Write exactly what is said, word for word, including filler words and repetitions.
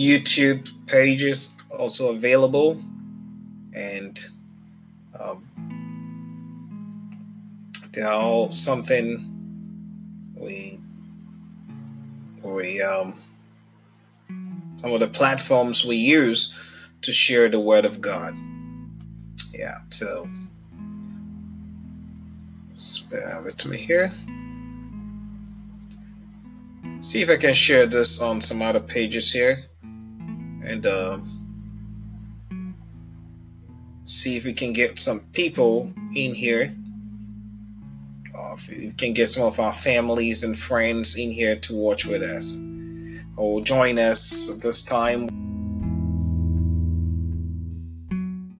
YouTube pages also available, and um, they're all something we we um, some of the platforms we use to share the word of God. Yeah, so bear with me here. See if I can share this on some other pages here, and uh, see if we can get some people in here, or if we can get some of our families and friends in here to watch with us or join us this time.